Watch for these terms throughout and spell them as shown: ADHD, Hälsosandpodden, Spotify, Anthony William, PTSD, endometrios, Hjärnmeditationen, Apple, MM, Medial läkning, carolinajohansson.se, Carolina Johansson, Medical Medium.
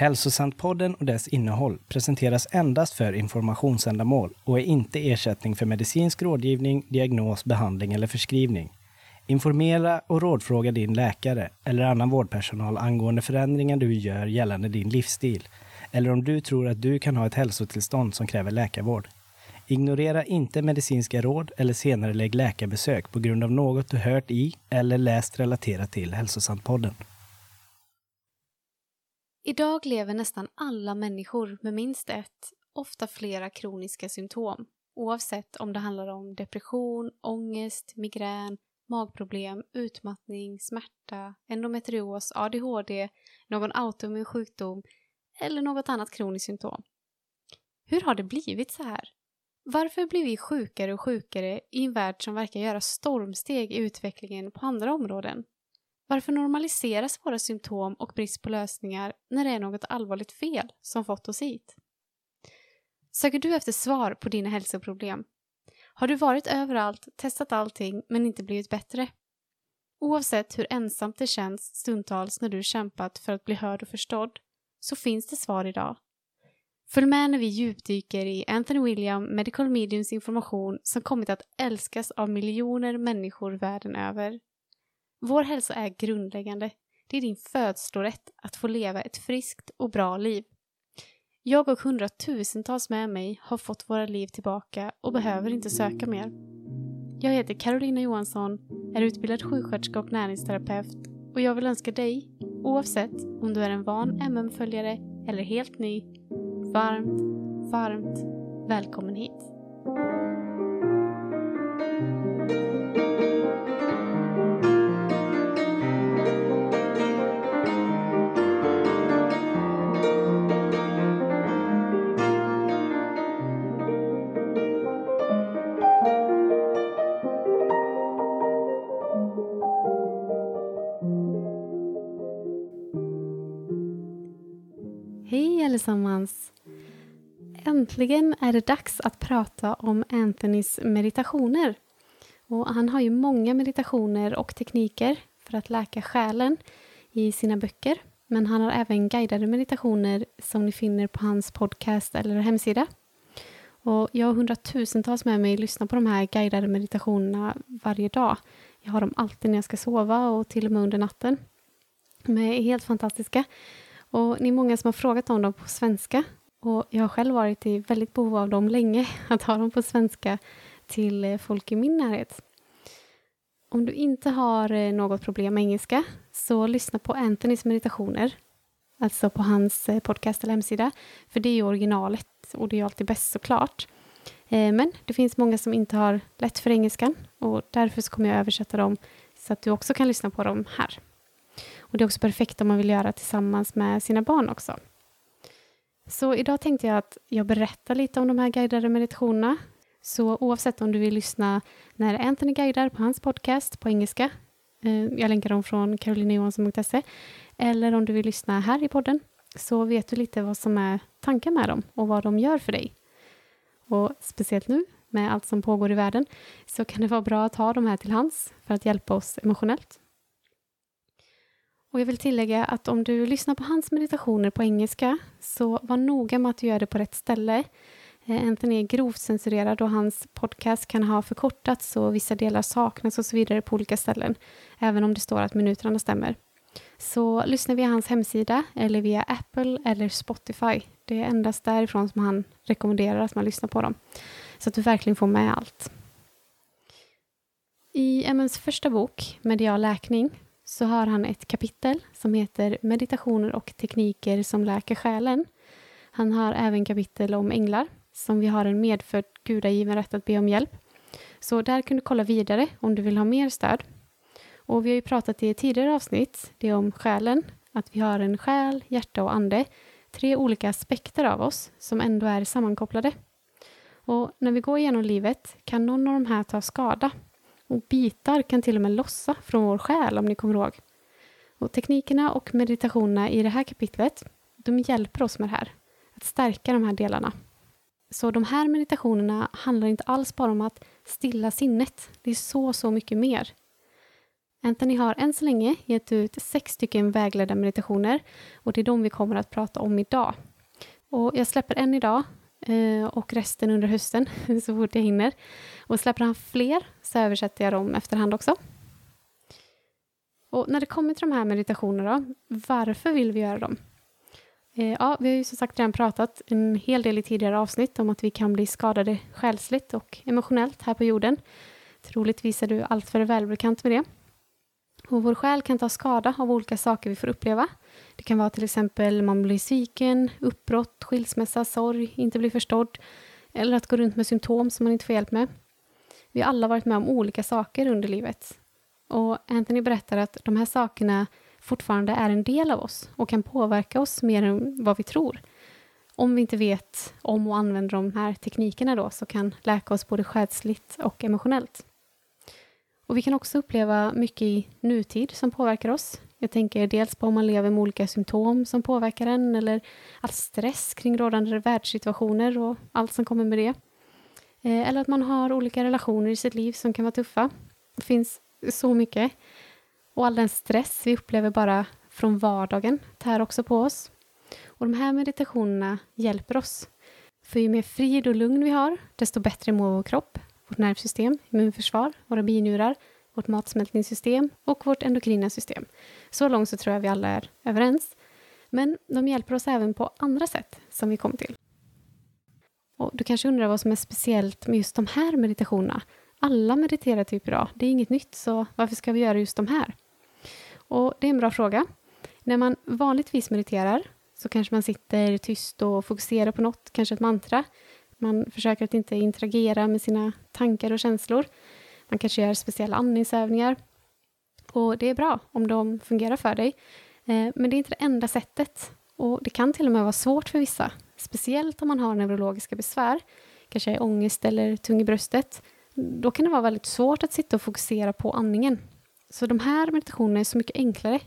Hälsosandpodden och dess innehåll presenteras endast för informationsändamål och är inte ersättning för medicinsk rådgivning, diagnos, behandling eller förskrivning. Informera och rådfråga din läkare eller annan vårdpersonal angående förändringar du gör gällande din livsstil eller om du tror att du kan ha ett hälsotillstånd som kräver läkarvård. Ignorera inte medicinska råd eller senare lägg läkarbesök på grund av något du hört i eller läst relaterat till Hälsosandpodden. Idag lever nästan alla människor med minst ett, ofta flera kroniska symptom, oavsett om det handlar om depression, ångest, migrän, magproblem, utmattning, smärta, endometrios, ADHD, någon autoimmun sjukdom eller något annat kroniskt symptom. Hur har det blivit så här? Varför blir vi sjukare och sjukare i en värld som verkar göra stormsteg i utvecklingen på andra områden? Varför normaliseras våra symptom och brist på lösningar när det är något allvarligt fel som fått oss hit? Söker du efter svar på dina hälsoproblem? Har du varit överallt, testat allting men inte blivit bättre? Oavsett hur ensamt det känns stundtals när du kämpat för att bli hörd och förstådd, så finns det svar idag. Följ med när vi djupdyker i Anthony William, Medical Mediums information som kommit att älskas av miljoner människor världen över. Vår hälsa är grundläggande. Det är din födslorätt att få leva ett friskt och bra liv. Jag och hundratusentals med mig har fått våra liv tillbaka och behöver inte söka mer. Jag heter Carolina Johansson, är utbildad sjuksköterska och näringsterapeut och jag vill önska dig, oavsett om du är en van MM-följare eller helt ny, varmt, varmt välkommen hit. Allesammans. Äntligen är det dags att prata om Anthonys meditationer. Och han har ju många meditationer och tekniker för att läka själen i sina böcker. Men han har även guidade meditationer som ni finner på hans podcast eller hemsida. Och jag har hundratusentals med mig lyssnar på de här guidade meditationerna varje dag. Jag har dem alltid när jag ska sova och till och med under natten. De är helt fantastiska. Och ni är många som har frågat om dem på svenska. Och jag har själv varit i väldigt behov av dem länge. Att ha dem på svenska till folk i min närhet. Om du inte har något problem med engelska så lyssna på Anthonys meditationer. Alltså på hans podcast eller hemsida. För det är ju originalet och det är alltid bäst såklart. Men det finns många som inte har lätt för engelskan. Och därför så kommer jag översätta dem så att du också kan lyssna på dem här. Och det är också perfekt om man vill göra tillsammans med sina barn också. Så idag tänkte jag att jag berättar lite om de här guidade meditationerna. Så oavsett om du vill lyssna när Anthony guidar på hans podcast på engelska. Jag länkar dem från carolinajohansson.se. Eller om du vill lyssna här i podden. Så vet du lite vad som är tanken med dem och vad de gör för dig. Och speciellt nu med allt som pågår i världen så kan det vara bra att ha de här till hands för att hjälpa oss emotionellt. Och jag vill tillägga att om du lyssnar på hans meditationer på engelska så var noga med att du gör det på rätt ställe. Anthony är grovt censurerad och hans podcast kan ha förkortats och vissa delar saknas och så vidare på olika ställen. Även om det står att minuterna stämmer. Så lyssna via hans hemsida eller via Apple eller Spotify. Det är endast därifrån som han rekommenderar att man lyssnar på dem. Så att du verkligen får med allt. I MMs första bok, Medial läkning, så har han ett kapitel som heter Meditationer och tekniker som läker själen. Han har även kapitel om änglar som vi har en medfödd gudagiven rätt att be om hjälp. Så där kan du kolla vidare om du vill ha mer stöd. Och vi har ju pratat i ett tidigare avsnitt, det är om själen, att vi har en själ, hjärta och ande. 3 olika aspekter av oss som ändå är sammankopplade. Och när vi går igenom livet kan någon av de här ta skada. Och bitar kan till och med lossa från vår själ om ni kommer ihåg. Och teknikerna och meditationerna i det här kapitlet, de hjälper oss med det här. Att stärka de här delarna. Så de här meditationerna handlar inte alls bara om att stilla sinnet. Det är så mycket mer. Anthony har än så länge gett ut 6 vägledda meditationer och det är de vi kommer att prata om idag. Och jag släpper en idag och resten under hösten så fort jag hinner. Och släpper han fler så översätter jag dem efterhand också. Och när det kommer till de här meditationerna då, varför vill vi göra dem? Ja, vi har ju som sagt redan pratat en hel del i tidigare avsnitt om att vi kan bli skadade själsligt och emotionellt här på jorden. Troligtvis är du allt för välbekant med det. Och vår själ kan ta skada av olika saker vi får uppleva. Det kan vara till exempel man blir sviken, uppbrott, skilsmässa, sorg, inte blir förstådd. Eller att gå runt med symptom som man inte får hjälp med. Vi har alla varit med om olika saker under livet. Och Anthony berättar att de här sakerna fortfarande är en del av oss och kan påverka oss mer än vad vi tror. Om vi inte vet om och använder de här teknikerna då så kan läka oss både själsligt och emotionellt. Och vi kan också uppleva mycket i nutid som påverkar oss. Jag tänker dels på om man lever med olika symptom som påverkar en eller all stress kring rådande världssituationer och allt som kommer med det. Eller att man har olika relationer i sitt liv som kan vara tuffa. Det finns så mycket. Och all den stress vi upplever bara från vardagen tär också på oss. Och de här meditationerna hjälper oss. För ju mer frid och lugn vi har, desto bättre mår vår kropp, vårt nervsystem, immunförsvar, våra binjurar, vårt matsmältningssystem och vårt endokrina system. Så långt så tror jag vi alla är överens. Men de hjälper oss även på andra sätt som vi kom till. Och du kanske undrar vad som är speciellt med just de här meditationerna. Alla mediterar typ idag. Det är inget nytt, så varför ska vi göra just de här? Och det är en bra fråga. När man vanligtvis mediterar så kanske man sitter tyst och fokuserar på något, kanske ett mantra. Man försöker att inte interagera med sina tankar och känslor. Man kanske gör speciella andningsövningar. Och det är bra om de fungerar för dig. Men det är inte det enda sättet. Och det kan till och med vara svårt för vissa. Speciellt om man har neurologiska besvär. Kanske är ångest eller tung i bröstet. Då kan det vara väldigt svårt att sitta och fokusera på andningen. Så de här meditationerna är så mycket enklare.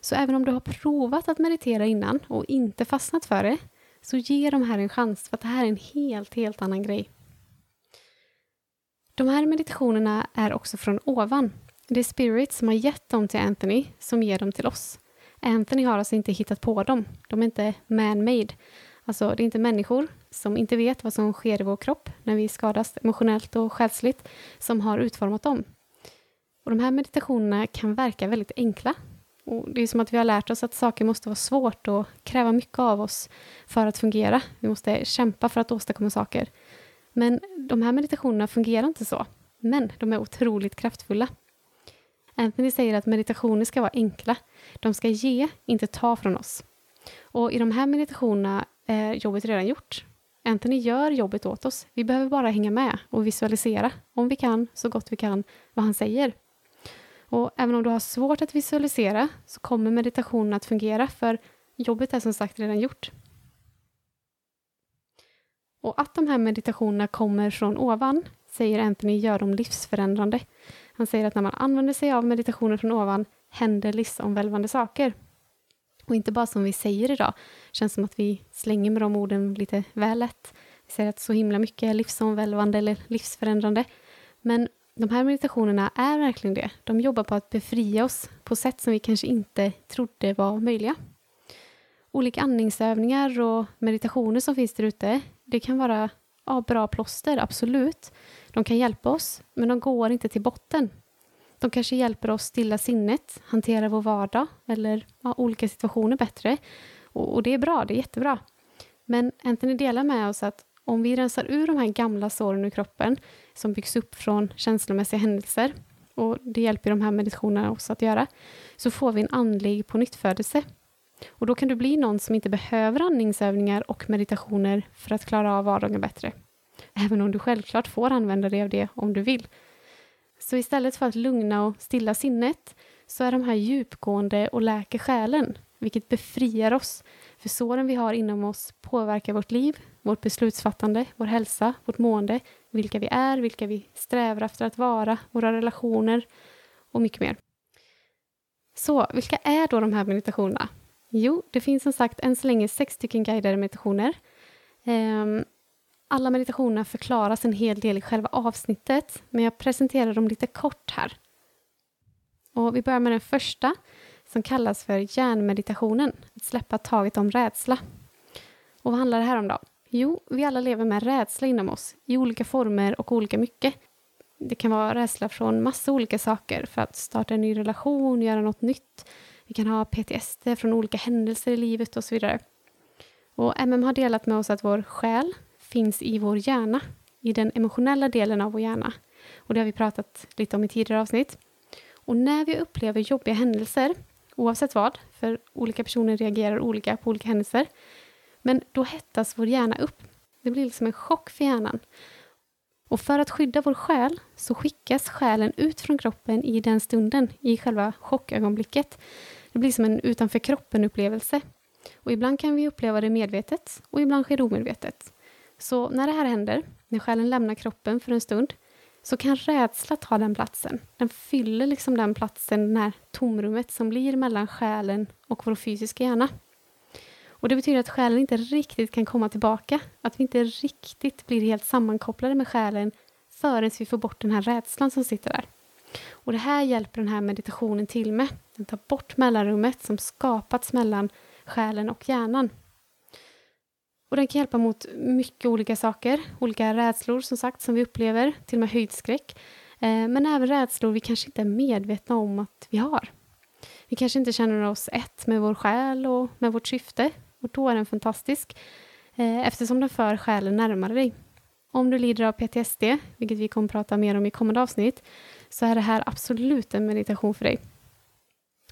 Så även om du har provat att meditera innan och inte fastnat för det, så ge de här en chans för att det här är en helt annan grej. De här meditationerna är också från ovan. Det är Spirit som har gett dem till Anthony som ger dem till oss. Anthony har alltså inte hittat på dem. De är inte man-made. Alltså det är inte människor som inte vet vad som sker i vår kropp när vi skadas emotionellt och själsligt som har utformat dem. Och de här meditationerna kan verka väldigt enkla. Och det är som att vi har lärt oss att saker måste vara svårt och kräva mycket av oss för att fungera. Vi måste kämpa för att åstadkomma saker. Men de här meditationerna fungerar inte så. Men de är otroligt kraftfulla. Anthony säger att meditationer ska vara enkla. De ska ge, inte ta från oss. Och i de här meditationerna är jobbet redan gjort. Anthony gör jobbet åt oss. Vi behöver bara hänga med och visualisera, om vi kan, så gott vi kan, vad han säger. Och även om du har svårt att visualisera så kommer meditationen att fungera, för jobbet är som sagt redan gjort. Och att de här meditationerna kommer från ovan, säger Anthony, gör dem livsförändrande. Han säger att när man använder sig av meditationer från ovan händer livsomvälvande saker. Och inte bara som vi säger idag. Det känns som att vi slänger med de orden lite väl lätt. Vi säger att så himla mycket är livsomvälvande eller livsförändrande. Men de här meditationerna är verkligen det. De jobbar på att befria oss på sätt som vi kanske inte trodde var möjliga. Olika andningsövningar och meditationer som finns där ute, det kan vara bra plåster, absolut. De kan hjälpa oss, men de går inte till botten. De kanske hjälper oss stilla sinnet, hantera vår vardag eller olika situationer bättre. Och det är bra, det är jättebra. Men Anthony delar med oss att om vi rensar ur de här gamla såren ur kroppen som byggs upp från känslomässiga händelser, och det hjälper de här meditationerna också att göra, så får vi en andlig pånyttfödelse. Och då kan du bli någon som inte behöver andningsövningar och meditationer för att klara av vardagen bättre. Även om du självklart får använda dig av det om du vill. Så istället för att lugna och stilla sinnet så är de här djupgående och läker själen, vilket befriar oss. För såren vi har inom oss påverkar vårt liv, vårt beslutsfattande, vår hälsa, vårt mående, vilka vi är, vilka vi strävar efter att vara, våra relationer och mycket mer. Så vilka är då de här meditationerna? Jo, det finns som sagt än så länge 6 guidade meditationer. Alla meditationerna förklaras en hel del i själva avsnittet, men jag presenterar dem lite kort här. Och vi börjar med den första som kallas för hjärnmeditationen. Att släppa taget om rädsla. Och vad handlar det här om då? Jo, vi alla lever med rädsla inom oss i olika former och olika mycket. Det kan vara rädsla från massa olika saker, för att starta en ny relation, göra något nytt. Vi kan ha PTSD från olika händelser i livet och så vidare. Och MM har delat med oss att vår själ finns i vår hjärna, i den emotionella delen av vår hjärna. Och det har vi pratat lite om i tidigare avsnitt. Och när vi upplever jobbiga händelser, oavsett vad, för olika personer reagerar olika på olika händelser, men då hettas vår hjärna upp. Det blir liksom en chock för hjärnan. Och för att skydda vår själ så skickas själen ut från kroppen i den stunden, i själva chockögonblicket. Det blir som en utanför kroppen-upplevelse. Och ibland kan vi uppleva det medvetet och ibland sker det omedvetet. Så när det här händer, när själen lämnar kroppen för en stund, så kan rädsla ta den platsen. Den fyller liksom den platsen, när tomrummet som blir mellan själen och vår fysiska hjärna. Och det betyder att själen inte riktigt kan komma tillbaka. Att vi inte riktigt blir helt sammankopplade med själen förrän vi får bort den här rädslan som sitter där. Och det här hjälper den här meditationen till med. Den tar bort mellanrummet som skapats mellan själen och hjärnan. Och den kan hjälpa mot mycket olika saker. Olika rädslor som sagt som vi upplever. Till och med höjdskräck. Men även rädslor vi kanske inte är medvetna om att vi har. Vi kanske inte känner oss ett med vår själ och med vårt syfte. Och då är den fantastisk, eftersom den för själen närmare dig. Om du lider av PTSD, vilket vi kommer prata mer om i kommande avsnitt, så är det här absolut en meditation för dig.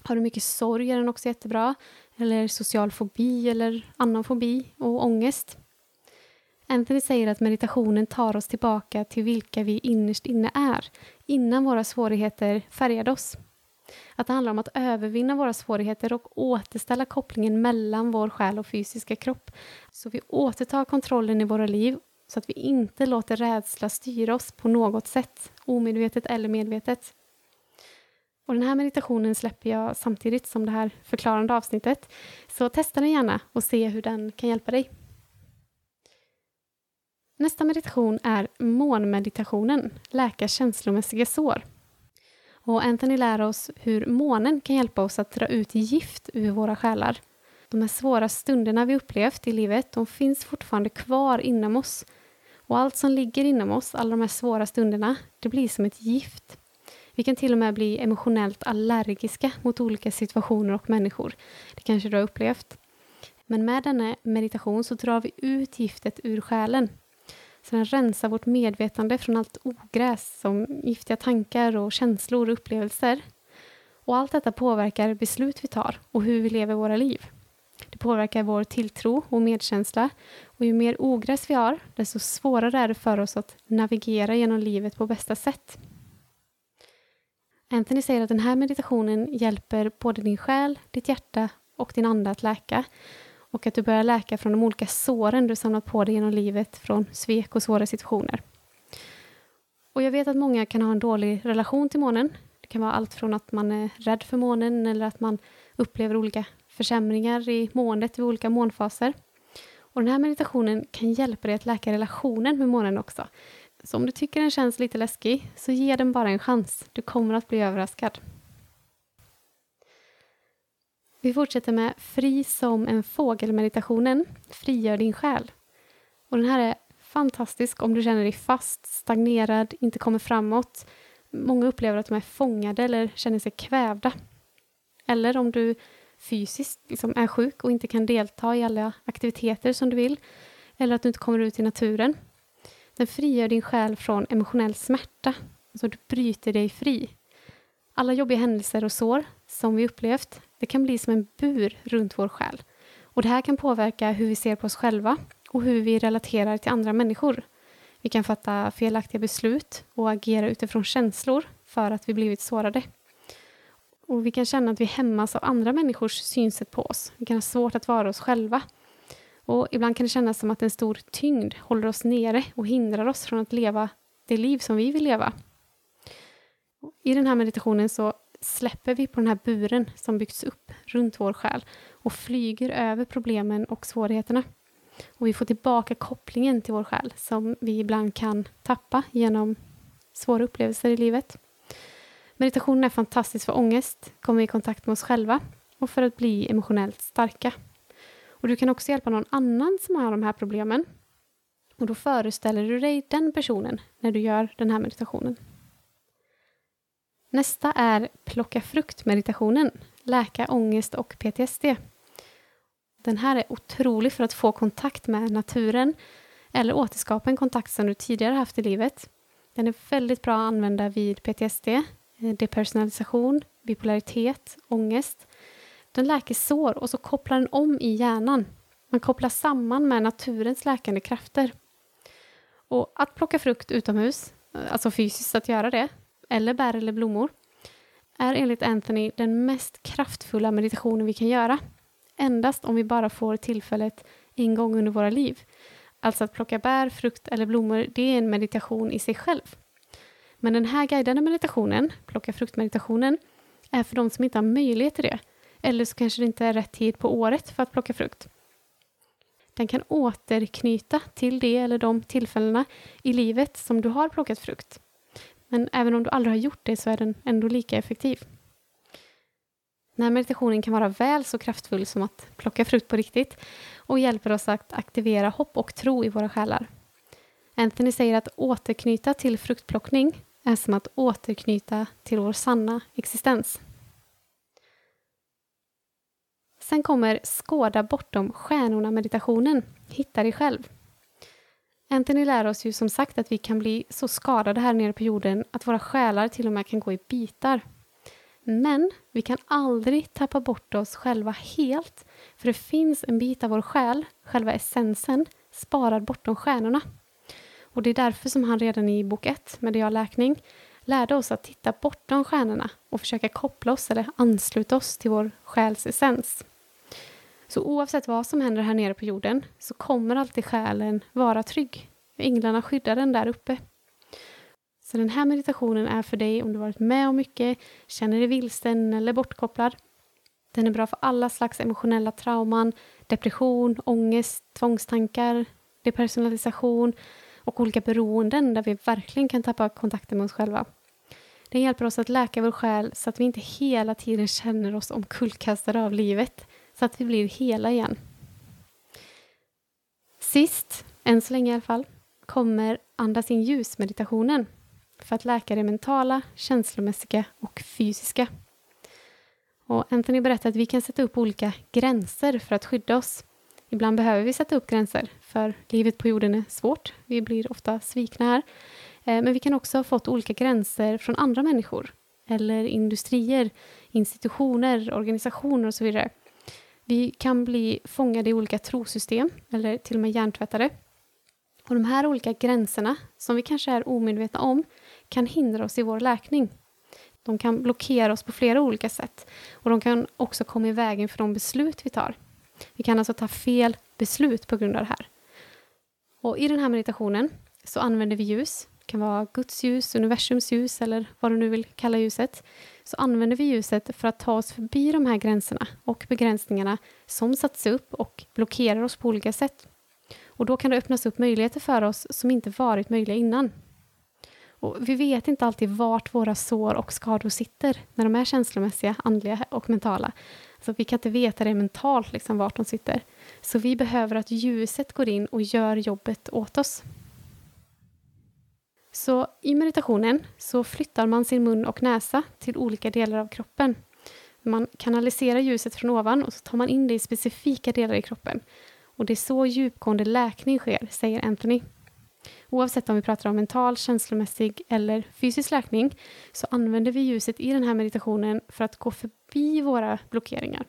Har du mycket sorg är den också jättebra. Eller social fobi eller annan fobi och ångest. Anthony säger att meditationen tar oss tillbaka till vilka vi innerst inne är, innan våra svårigheter färgade oss. Att det handlar om att övervinna våra svårigheter och återställa kopplingen mellan vår själ och fysiska kropp. Så vi återtar kontrollen i våra liv så att vi inte låter rädsla styra oss på något sätt, omedvetet eller medvetet. Och den här meditationen släpper jag samtidigt som det här förklarande avsnittet. Så testa den gärna och se hur den kan hjälpa dig. Nästa meditation är månmeditationen, läka känslomässiga sår. Och Anthony lär oss hur månen kan hjälpa oss att dra ut gift ur våra själar. De här svåra stunderna vi upplevt i livet, de finns fortfarande kvar inom oss. Och allt som ligger inom oss, alla de här svåra stunderna, det blir som ett gift. Vi kan till och med bli emotionellt allergiska mot olika situationer och människor. Det kanske du har upplevt. Men med denna meditation så drar vi ut giftet ur själen. Så den rensar vårt medvetande från allt ogräs som giftiga tankar och känslor och upplevelser. Och allt detta påverkar beslut vi tar och hur vi lever våra liv. Det påverkar vår tilltro och medkänsla. Och ju mer ogräs vi har, desto svårare är det för oss att navigera genom livet på bästa sätt. Anthony säger att den här meditationen hjälper både din själ, ditt hjärta och din ande att läka. Och att du börjar läka från de olika såren du samlat på dig genom livet från svek och svåra situationer. Och jag vet att många kan ha en dålig relation till månen. Det kan vara allt från att man är rädd för månen eller att man upplever olika försämringar i måendet vid olika månfaser. Och den här meditationen kan hjälpa dig att läka relationen med månen också. Så om du tycker den känns lite läskig så ge den bara en chans. Du kommer att bli överraskad. Vi fortsätter med fri som en fågelmeditationen. Frigör din själ. Och den här är fantastisk om du känner dig fast, stagnerad, inte kommer framåt. Många upplever att de är fångade eller känner sig kvävda. Eller om du fysiskt liksom är sjuk och inte kan delta i alla aktiviteter som du vill. Eller att du inte kommer ut i naturen. Den frigör din själ från emotionell smärta. Så du bryter dig fri. Alla jobbiga händelser och sår som vi upplevt, det kan bli som en bur runt vår själ. Och det här kan påverka hur vi ser på oss själva och hur vi relaterar till andra människor. Vi kan fatta felaktiga beslut och agera utifrån känslor för att vi blivit sårade. Och vi kan känna att vi hämmas av andra människors synsätt på oss. Vi kan ha svårt att vara oss själva. Och ibland kan det kännas som att en stor tyngd håller oss nere och hindrar oss från att leva det liv som vi vill leva. I den här meditationen så släpper vi på den här buren som byggts upp runt vår själ och flyger över problemen och svårigheterna. Och vi får tillbaka kopplingen till vår själ som vi ibland kan tappa genom svåra upplevelser i livet. Meditationen är fantastisk för ångest, komma i kontakt med oss själva och för att bli emotionellt starka. Och du kan också hjälpa någon annan som har de här problemen. Och då föreställer du dig den personen när du gör den här meditationen. Nästa är plocka frukt-meditationen, läka ångest och PTSD. Den här är otrolig för att få kontakt med naturen eller återskapa en kontakt som du tidigare haft i livet. Den är väldigt bra att använda vid PTSD, depersonalisation, bipolaritet, ångest. Den läker sår och så kopplar den om i hjärnan. Man kopplar samman med naturens läkande krafter. Och att plocka frukt utomhus, alltså fysiskt att göra det, eller bär eller blommor, är enligt Anthony den mest kraftfulla meditationen vi kan göra. Endast om vi bara får tillfället en gång under våra liv. Alltså att plocka bär, frukt eller blommor, det är en meditation i sig själv. Men den här guidade meditationen, plocka fruktmeditationen, är för de som inte har möjlighet till det. Eller så kanske det inte är rätt tid på året för att plocka frukt. Den kan återknyta till det eller de tillfällena i livet som du har plockat frukt. Men även om du aldrig har gjort det så är den ändå lika effektiv. Den här meditationen kan vara väl så kraftfull som att plocka frukt på riktigt och hjälper oss att aktivera hopp och tro i våra själar. Anthony säger att återknyta till fruktplockning är som att återknyta till vår sanna existens. Sen kommer skåda bortom stjärnorna-meditationen, hitta dig själv. Anthony lär oss ju som sagt att vi kan bli så skadade här nere på jorden att våra själar till och med kan gå i bitar. Men vi kan aldrig tappa bort oss själva helt, för det finns en bit av vår själ, själva essensen, sparad bortom stjärnorna. Och det är därför som han redan i bok 1, Medial läkning, lärde oss att titta bortom stjärnorna och försöka koppla oss eller ansluta oss till vår själs essens. Så oavsett vad som händer här nere på jorden så kommer alltid själen vara trygg. Änglarna skyddar den där uppe. Så den här meditationen är för dig om du varit med om mycket, känner dig vilsen eller bortkopplad. Den är bra för alla slags emotionella trauman, depression, ångest, tvångstankar, depersonalisation och olika beroenden där vi verkligen kan tappa kontakten med oss själva. Den hjälper oss att läka vår själ så att vi inte hela tiden känner oss omkullkastade av livet. Så att vi blir hela igen. Sist, än så länge i alla fall, kommer andas in ljus-meditationen för att läka det mentala, känslomässiga och fysiska. Och Anthony berättar att vi kan sätta upp olika gränser för att skydda oss. Ibland behöver vi sätta upp gränser för livet på jorden är svårt. Vi blir ofta svikna här. Men vi kan också ha fått olika gränser från andra människor eller industrier, institutioner, organisationer och så vidare. Vi kan bli fångade i olika trosystem eller till och med hjärntvättade. Och de här olika gränserna som vi kanske är omedvetna om kan hindra oss i vår läkning. De kan blockera oss på flera olika sätt. Och de kan också komma i vägen för de beslut vi tar. Vi kan alltså ta fel beslut på grund av det här. Och i den här meditationen så använder vi ljus. Det kan vara Guds ljus, universums ljus eller vad du nu vill kalla ljuset. Så använder vi ljuset för att ta oss förbi de här gränserna och begränsningarna som satts upp och blockerar oss på olika sätt. Och då kan det öppnas upp möjligheter för oss som inte varit möjliga innan. Och vi vet inte alltid vart våra sår och skador sitter när de är känslomässiga, andliga och mentala. Så vi kan inte veta det mentalt liksom vart de sitter. Så vi behöver att ljuset går in och gör jobbet åt oss. Så i meditationen så flyttar man sin mun och näsa till olika delar av kroppen. Man kanaliserar ljuset från ovan och så tar man in det i specifika delar i kroppen. Och det är så djupgående läkning sker, säger Anthony. Oavsett om vi pratar om mental, känslomässig eller fysisk läkning så använder vi ljuset i den här meditationen för att gå förbi våra blockeringar.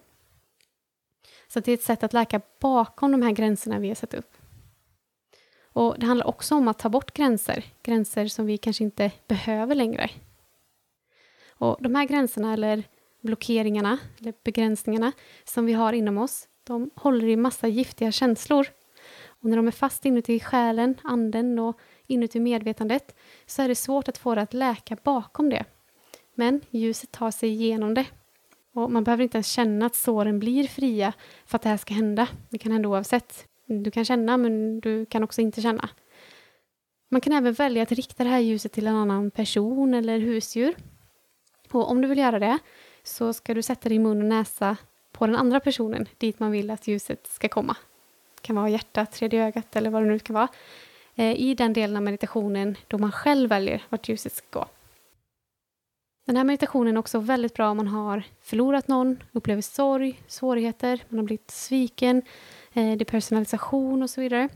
Så det är ett sätt att läka bakom de här gränserna vi har satt upp. Och det handlar också om att ta bort gränser. Gränser som vi kanske inte behöver längre. Och de här gränserna eller blockeringarna eller begränsningarna som vi har inom oss, de håller i massa giftiga känslor. Och när de är fast inuti själen, anden och inuti medvetandet så är det svårt att få det att läka bakom det. Men ljuset tar sig igenom det. Och man behöver inte ens känna att såren blir fria för att det här ska hända. Det kan hända oavsett. Du kan känna men du kan också inte känna. Man kan även välja att rikta det här ljuset till en annan person eller husdjur. Och om du vill göra det så ska du sätta din mun och näsa på den andra personen dit man vill att ljuset ska komma. Det kan vara hjärtat, tredje ögat eller vad det nu ska vara. I den delen av meditationen då man själv väljer vart ljuset ska gå. Den här meditationen är också väldigt bra om man har förlorat någon, upplever sorg, svårigheter, man har blivit sviken, depersonalisation och så vidare.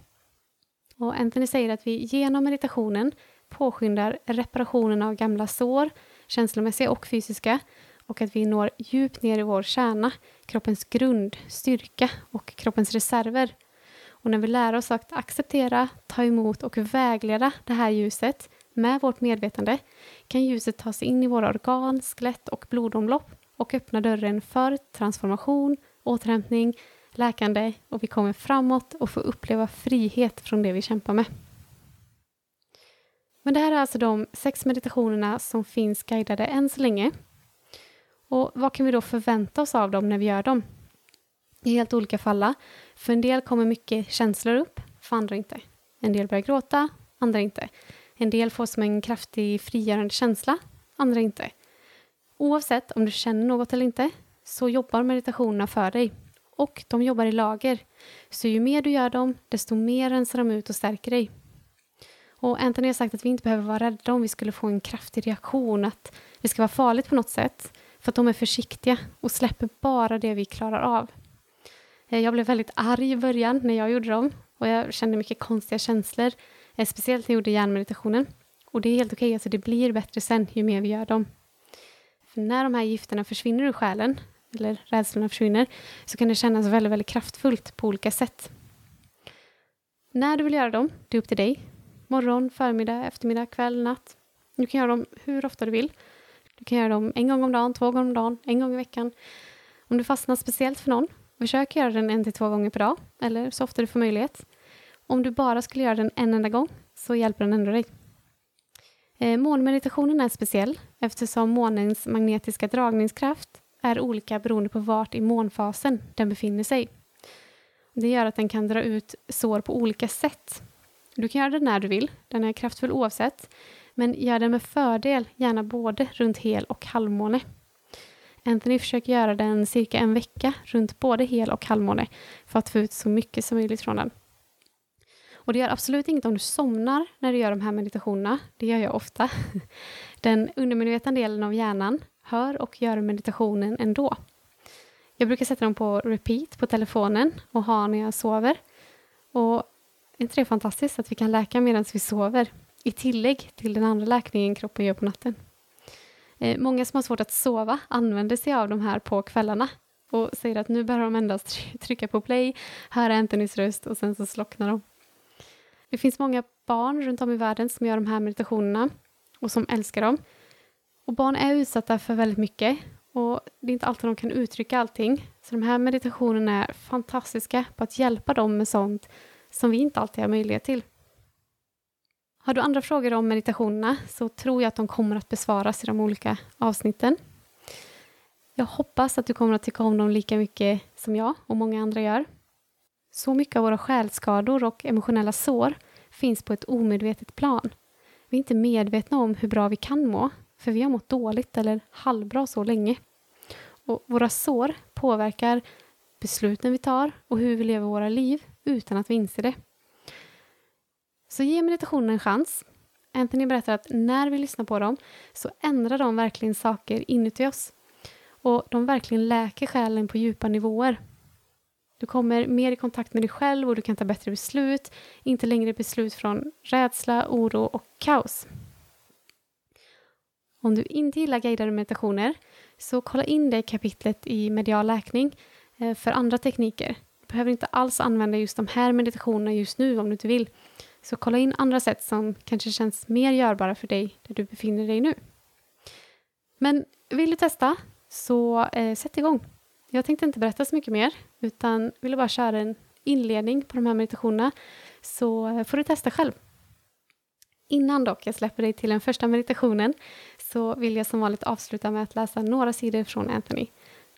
Och Anthony säger att vi genom meditationen påskyndar reparationen av gamla sår, känslomässiga och fysiska, och att vi når djupt ner i vår kärna, kroppens grund, styrka och kroppens reserver. Och när vi lär oss att acceptera, ta emot och vägleda det här ljuset med vårt medvetande kan ljuset ta sig in i våra organ, skelett och blodomlopp och öppna dörren för transformation, återhämtning, läkande, och vi kommer framåt och får uppleva frihet från det vi kämpar med. Men det här är alltså de 6 meditationerna som finns guidade än så länge. Och vad kan vi då förvänta oss av dem när vi gör dem? I helt olika fall. För en del kommer mycket känslor upp, för andra inte. En del börjar gråta, andra inte. En del får som en kraftig frigörande känsla, andra inte. Oavsett om du känner något eller inte så jobbar meditationerna för dig. Och de jobbar i lager. Så ju mer du gör dem, desto mer rensar de ut och stärker dig. Och Anthony har sagt att vi inte behöver vara rädda om vi skulle få en kraftig reaktion. Att det ska vara farligt på något sätt. För att de är försiktiga och släpper bara det vi klarar av. Jag blev väldigt arg i början när jag gjorde dem. Och jag kände mycket konstiga känslor. Speciellt när jag gjorde hjärnmeditationen. Och det är helt okej. Alltså det blir bättre sen ju mer vi gör dem. För när de här gifterna försvinner ur själen. Eller rädslorna försvinner. Så kan det kännas väldigt, väldigt kraftfullt på olika sätt. När du vill göra dem. Det är upp till dig. Morgon, förmiddag, eftermiddag, kväll, natt. Du kan göra dem hur ofta du vill. Du kan göra dem en gång om dagen, 2 gånger om dagen, en gång i veckan. Om du fastnar speciellt för någon. Försök göra den 1 till 2 gånger per dag. Eller så ofta du får möjlighet. Om du bara skulle göra den en enda gång så hjälper den ändå dig. Månmeditationen är speciell eftersom månens magnetiska dragningskraft är olika beroende på vart i månfasen den befinner sig. Det gör att den kan dra ut sår på olika sätt. Du kan göra den när du vill, den är kraftfull oavsett. Men gör den med fördel, gärna både runt hel och halvmåne. Anthony försöker göra den cirka en vecka runt både hel och halvmåne för att få ut så mycket som möjligt från den. Och det gör absolut inget om du somnar när du gör de här meditationerna. Det gör jag ofta. Den undermedvetna delen av hjärnan hör och gör meditationen ändå. Jag brukar sätta dem på repeat på telefonen och ha när jag sover. Och det är inte det fantastiskt att vi kan läka medan vi sover? I tillägg till den andra läkningen kroppen gör på natten. Många som har svårt att sova använder sig av de här på kvällarna. Och säger att nu behöver de endast trycka på play, höra Anthonys röst och sen så slocknar de. Det finns många barn runt om i världen som gör de här meditationerna och som älskar dem. Och barn är utsatta för väldigt mycket och det är inte alltid de kan uttrycka allting. Så de här meditationerna är fantastiska på att hjälpa dem med sånt som vi inte alltid har möjlighet till. Har du andra frågor om meditationerna så tror jag att de kommer att besvaras i de olika avsnitten. Jag hoppas att du kommer att tycka om dem lika mycket som jag och många andra gör. Så mycket av våra själsskador och emotionella sår finns på ett omedvetet plan. Vi är inte medvetna om hur bra vi kan må, för vi har mått dåligt eller halvbra så länge. Och våra sår påverkar besluten vi tar och hur vi lever våra liv utan att vi inser det. Så ge meditationen en chans. Anthony berättar att när vi lyssnar på dem så ändrar de verkligen saker inuti oss. Och de verkligen läker själen på djupa nivåer. Du kommer mer i kontakt med dig själv och du kan ta bättre beslut. Inte längre beslut från rädsla, oro och kaos. Om du inte gillar guidade meditationer så kolla in det kapitlet i medial läkning för andra tekniker. Du behöver inte alls använda just de här meditationerna just nu om du inte vill. Så kolla in andra sätt som kanske känns mer görbara för dig där du befinner dig nu. Men vill du testa så sätt igång. Jag tänkte inte berätta så mycket mer utan ville bara köra en inledning på de här meditationerna så får du testa själv. Innan dock jag släpper dig till den första meditationen så vill jag som vanligt avsluta med att läsa några sidor från Anthony.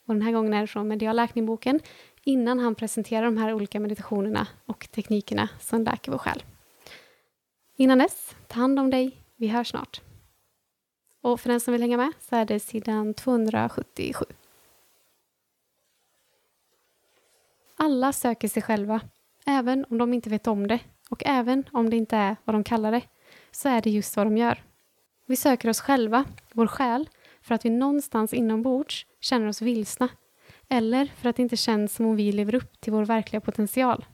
Och den här gången är det från medial läkning-boken innan han presenterar de här olika meditationerna och teknikerna som läker vår själ. Innan dess, ta hand om dig. Vi hörs snart. Och för den som vill hänga med så är det sidan 277. Alla söker sig själva, även om de inte vet om det och även om det inte är vad de kallar det, så är det just vad de gör. Vi söker oss själva, vår själ, för att vi någonstans inombords känner oss vilsna eller för att det inte känns som om vi lever upp till vår verkliga potential.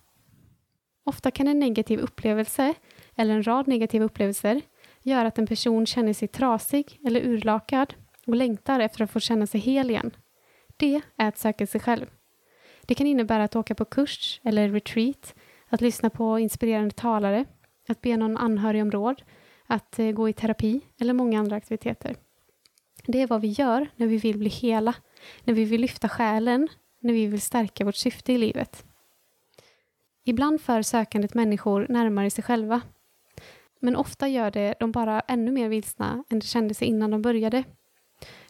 Ofta kan en negativ upplevelse eller en rad negativa upplevelser gör att en person känner sig trasig eller urlakad och längtar efter att få känna sig hel igen. Det är att söka sig själv. Det kan innebära att åka på kurs eller retreat, att lyssna på inspirerande talare, att be någon anhörig om råd, att gå i terapi eller många andra aktiviteter. Det är vad vi gör när vi vill bli hela, när vi vill lyfta själen, när vi vill stärka vårt syfte i livet. Ibland för sökandet människor närmare sig själva. Men ofta gör det de bara ännu mer vilsna än det kände sig innan de började.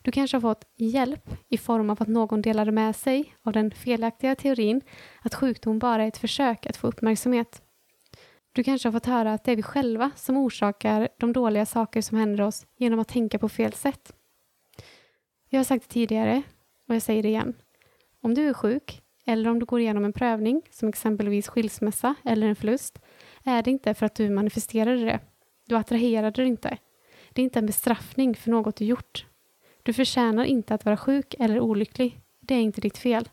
Du kanske har fått hjälp i form av att någon delade med sig av den felaktiga teorin att sjukdom bara är ett försök att få uppmärksamhet. Du kanske har fått höra att det är vi själva som orsakar de dåliga saker som händer oss genom att tänka på fel sätt. Jag har sagt det tidigare och jag säger det igen. Om du är sjuk eller om du går igenom en prövning som exempelvis skilsmässa eller en förlust är det inte för att du manifesterade det. Du attraherade det inte. Det är inte en bestraffning för något du gjort. Du förtjänar inte att vara sjuk eller olycklig. Det är inte ditt fel.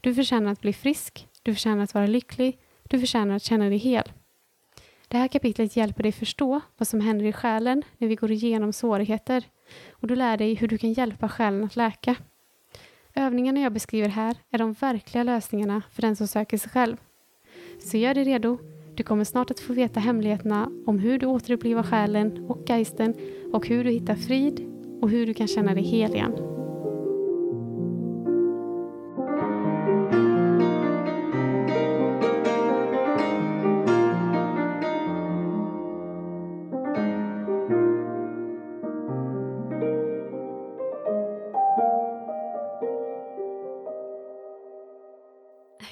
Du förtjänar att bli frisk. Du förtjänar att vara lycklig. Du förtjänar att känna dig hel. Det här kapitlet hjälper dig förstå vad som händer i själen när vi går igenom svårigheter. Och du lär dig hur du kan hjälpa själen att läka. Övningarna jag beskriver här är de verkliga lösningarna för den som söker sig själv. Så gör dig redo. Du kommer snart att få veta hemligheterna om hur du återupplever själen och geisten och hur du hittar frid och hur du kan känna dig hel igen.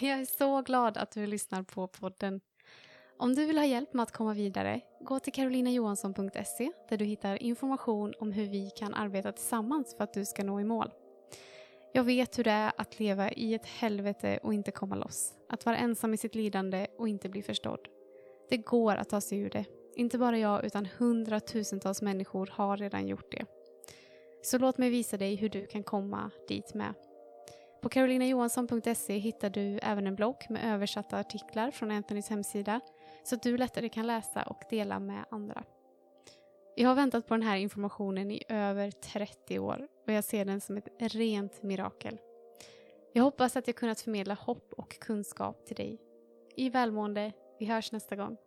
Jag är så glad att du lyssnar på podden. Om du vill ha hjälp med att komma vidare, gå till carolinajohansson.se där du hittar information om hur vi kan arbeta tillsammans för att du ska nå i mål. Jag vet hur det är att leva i ett helvete och inte komma loss. Att vara ensam i sitt lidande och inte bli förstådd. Det går att ta sig ur det. Inte bara jag utan hundratusentals människor har redan gjort det. Så låt mig visa dig hur du kan komma dit med. På carolinajohansson.se hittar du även en blogg med översatta artiklar från Anthonys hemsida så att du lättare kan läsa och dela med andra. Jag har väntat på den här informationen i över 30 år och jag ser den som ett rent mirakel. Jag hoppas att jag kunnat förmedla hopp och kunskap till dig. I välmående, vi hörs nästa gång.